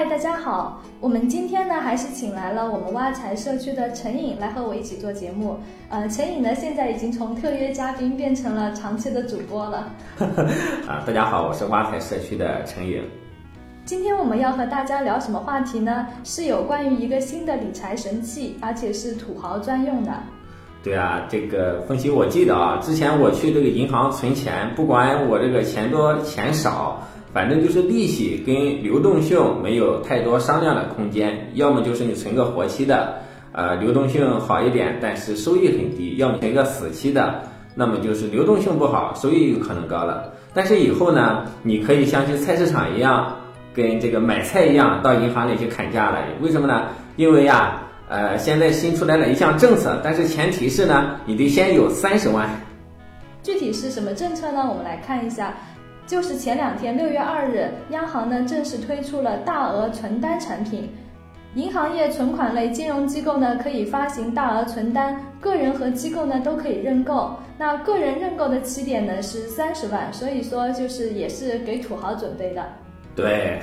嗨，大家好，我们今天呢还是请来了我们挖财社区的陈颖来和我一起做节目。陈颖呢现在已经从特约嘉宾变成了长期的主播了。啊，大家好，我是挖财社区的陈颖。今天我们要和大家聊什么话题呢？是有关于一个新的理财神器，而且是土豪专用的。对啊，这个分析我记得啊，之前我去这个银行存钱，不管我这个钱多钱少，反正就是利息跟流动性没有太多商量的空间，要么就是你存个活期的，流动性好一点，但是收益很低；要么存个死期的，那么就是流动性不好，收益有可能高了。但是以后呢，你可以像去菜市场一样，跟这个买菜一样，到银行里去砍价了。为什么呢？因为啊，现在新出来了一项政策，但是前提是呢，你得先有30万。具体是什么政策呢？我们来看一下。就是前两天6月2日，央行呢正式推出了大额存单产品，银行业存款类金融机构呢可以发行大额存单，个人和机构呢都可以认购。那个人认购的起点呢是30万，所以说就是也是给土豪准备的。对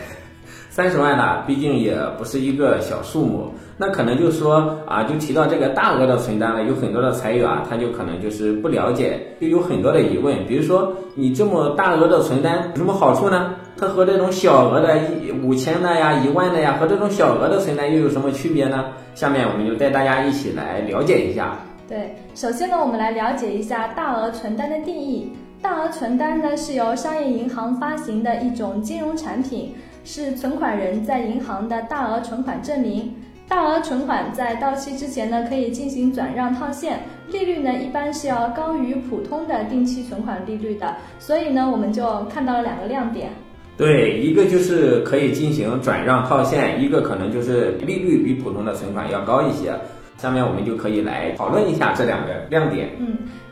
，30万呢，毕竟也不是一个小数目。那可能就说啊，就提到这个大额的存单了，有很多的财友啊，他就可能就是不了解，就有很多的疑问。比如说，你这么大额的存单有什么好处呢？它和这种小额的5000的呀、1万的呀，和这种小额的存单又有什么区别呢？下面我们就带大家一起来了解一下。对，首先呢，我们来了解一下大额存单的定义。大额存单呢是由商业银行发行的一种金融产品，是存款人在银行的大额存款证明。大额存款在到期之前呢，可以进行转让套现，利率呢一般是要高于普通的定期存款利率的。所以呢，我们就看到了2个亮点。对，一个就是可以进行转让套现，一个可能就是利率比普通的存款要高一些。下面我们就可以来讨论一下这2个亮点。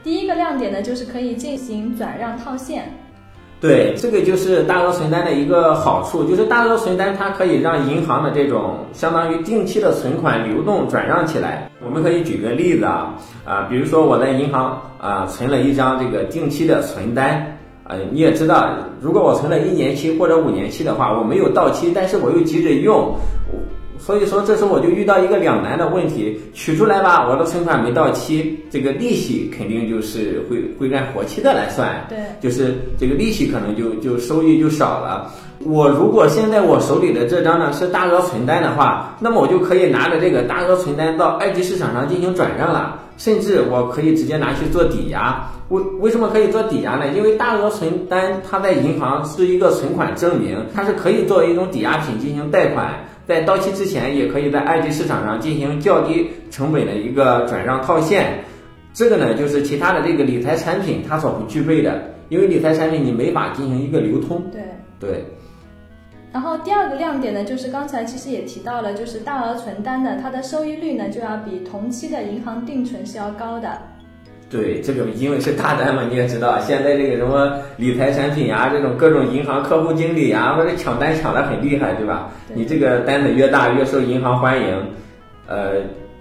第一个亮点呢，就是可以进行转让套现。对，这个就是大额存单的一个好处，就是大额存单它可以让银行的这种相当于定期的存款流动转让起来。我们可以举个例子啊，比如说我在银行存了一张这个定期的存单，你也知道，如果我存了1年期或者5年期的话，我没有到期，但是我又急着用，所以说这时候我就遇到一个两难的问题，取出来吧，我的存款没到期，这个利息肯定就是会按活期的来算，对，就是这个利息可能就收益就少了。我如果现在我手里的这张呢是大额存单的话，那么我就可以拿着这个大额存单到二级市场上进行转让了，甚至我可以直接拿去做抵押。为什么可以做抵押呢？因为大额存单它在银行是一个存款证明，它是可以作为一种抵押品进行贷款。在到期之前，也可以在二级市场上进行较低成本的一个转让套现。这个呢，就是其他的这个理财产品它所不具备的，因为理财产品你没法进行一个流通。对。然后第2个亮点呢，就是刚才其实也提到了，就是大额存单呢，它的收益率呢就要比同期的银行定存是要高的。对，这个因为是大单嘛，你也知道，现在这个什么理财产品啊，这种各种银行客户经理啊，或者抢单抢得很厉害，对吧？对，你这个单子越大越受银行欢迎。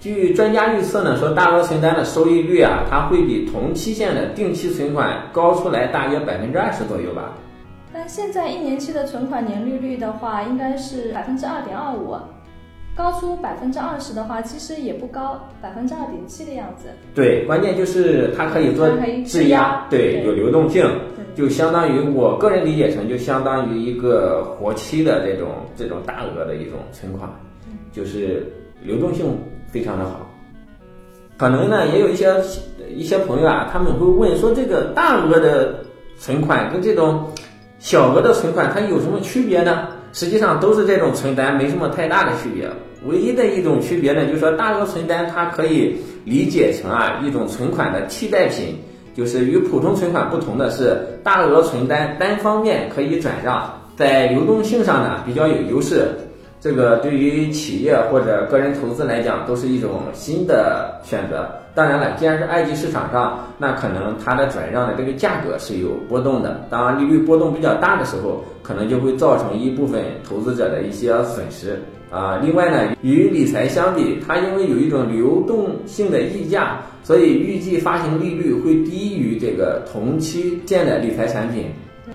据专家预测呢，说大额存单的收益率啊，它会比同期限的定期存款高出来大约20%左右吧。但现在1年期的存款年利率的话，应该是2.25%。高出20%的话，其实也不高，2.7%的样子。对，关键就是它可以做质押，对，有流动性，就相当于我个人理解成，就相当于一个活期的这种大额的一种存款，就是流动性非常的好。可能呢，也有一些朋友啊，他们会问说，这个大额的存款跟这种小额的存款它有什么区别呢？实际上都是这种存单，没什么太大的区别。唯一的一种区别呢，就是说大额存单它可以理解成一种存款的替代品。就是与普通存款不同的是，大额存单单方面可以转让，在流动性上呢比较有优势。这个对于企业或者个人投资来讲，都是一种新的选择。当然了，既然是二级市场上，那可能它的转让的这个价格是有波动的。当然，利率波动比较大的时候，可能就会造成一部分投资者的一些损失啊。另外呢，与理财相比，它因为有一种流动性的溢价，所以预计发行利率会低于这个同期限的理财产品。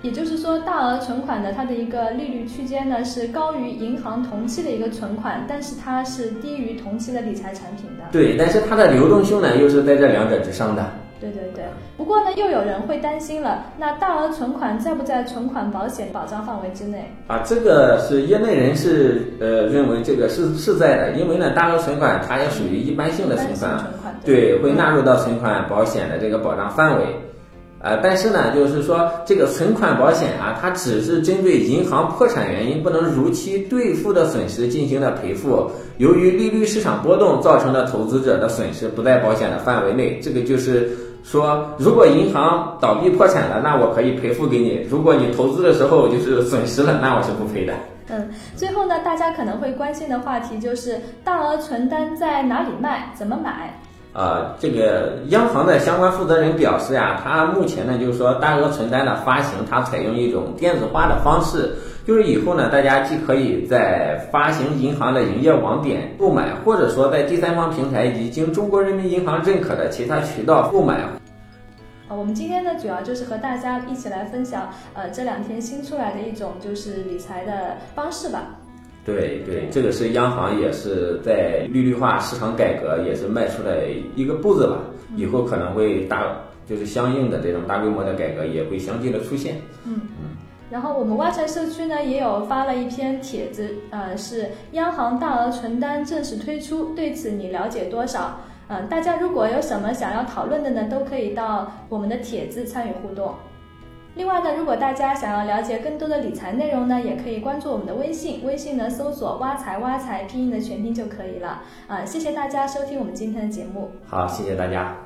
也就是说，大额存款的它的一个利率区间呢是高于银行同期的一个存款，但是它是低于同期的理财产品的。对，但是它的流动性呢又是在这两者之上的。对对对，不过呢，又有人会担心了，那大额存款在不在存款保险保障范围之内？啊，这个是业内人士认为这个是在的，因为呢，大额存款它也属于一般性的存款对，会纳入到存款保险的这个保障范围。但是呢，就是说这个存款保险啊，它只是针对银行破产原因不能如期兑付的损失进行了赔付，由于利率市场波动造成的投资者的损失不在保险的范围内。这个就是说，如果银行倒闭破产了，那我可以赔付给你；如果你投资的时候就是损失了，那我是不赔的。最后呢，大家可能会关心的话题就是大额存单在哪里卖，怎么买？这个央行的相关负责人表示啊，他目前呢就是说大额存单的发行，它采用一种电子化的方式，就是以后呢大家既可以在发行银行的营业网点购买，或者说在第三方平台以及经中国人民银行认可的其他渠道购买。我们今天呢，主要就是和大家一起来分享这两天新出来的一种就是理财的方式吧。对对，这个是央行也是在利率化市场改革也是迈出的一个步子吧，以后可能会就是相应的这种大规模的改革也会相继的出现。然后我们挖财社区呢也有发了一篇帖子，是央行大额存单正式推出，对此你了解多少？大家如果有什么想要讨论的呢，都可以到我们的帖子参与互动。另外呢，如果大家想要了解更多的理财内容呢，也可以关注我们的微信呢搜索“挖财”拼音的全拼就可以了。谢谢大家收听我们今天的节目。好，谢谢大家。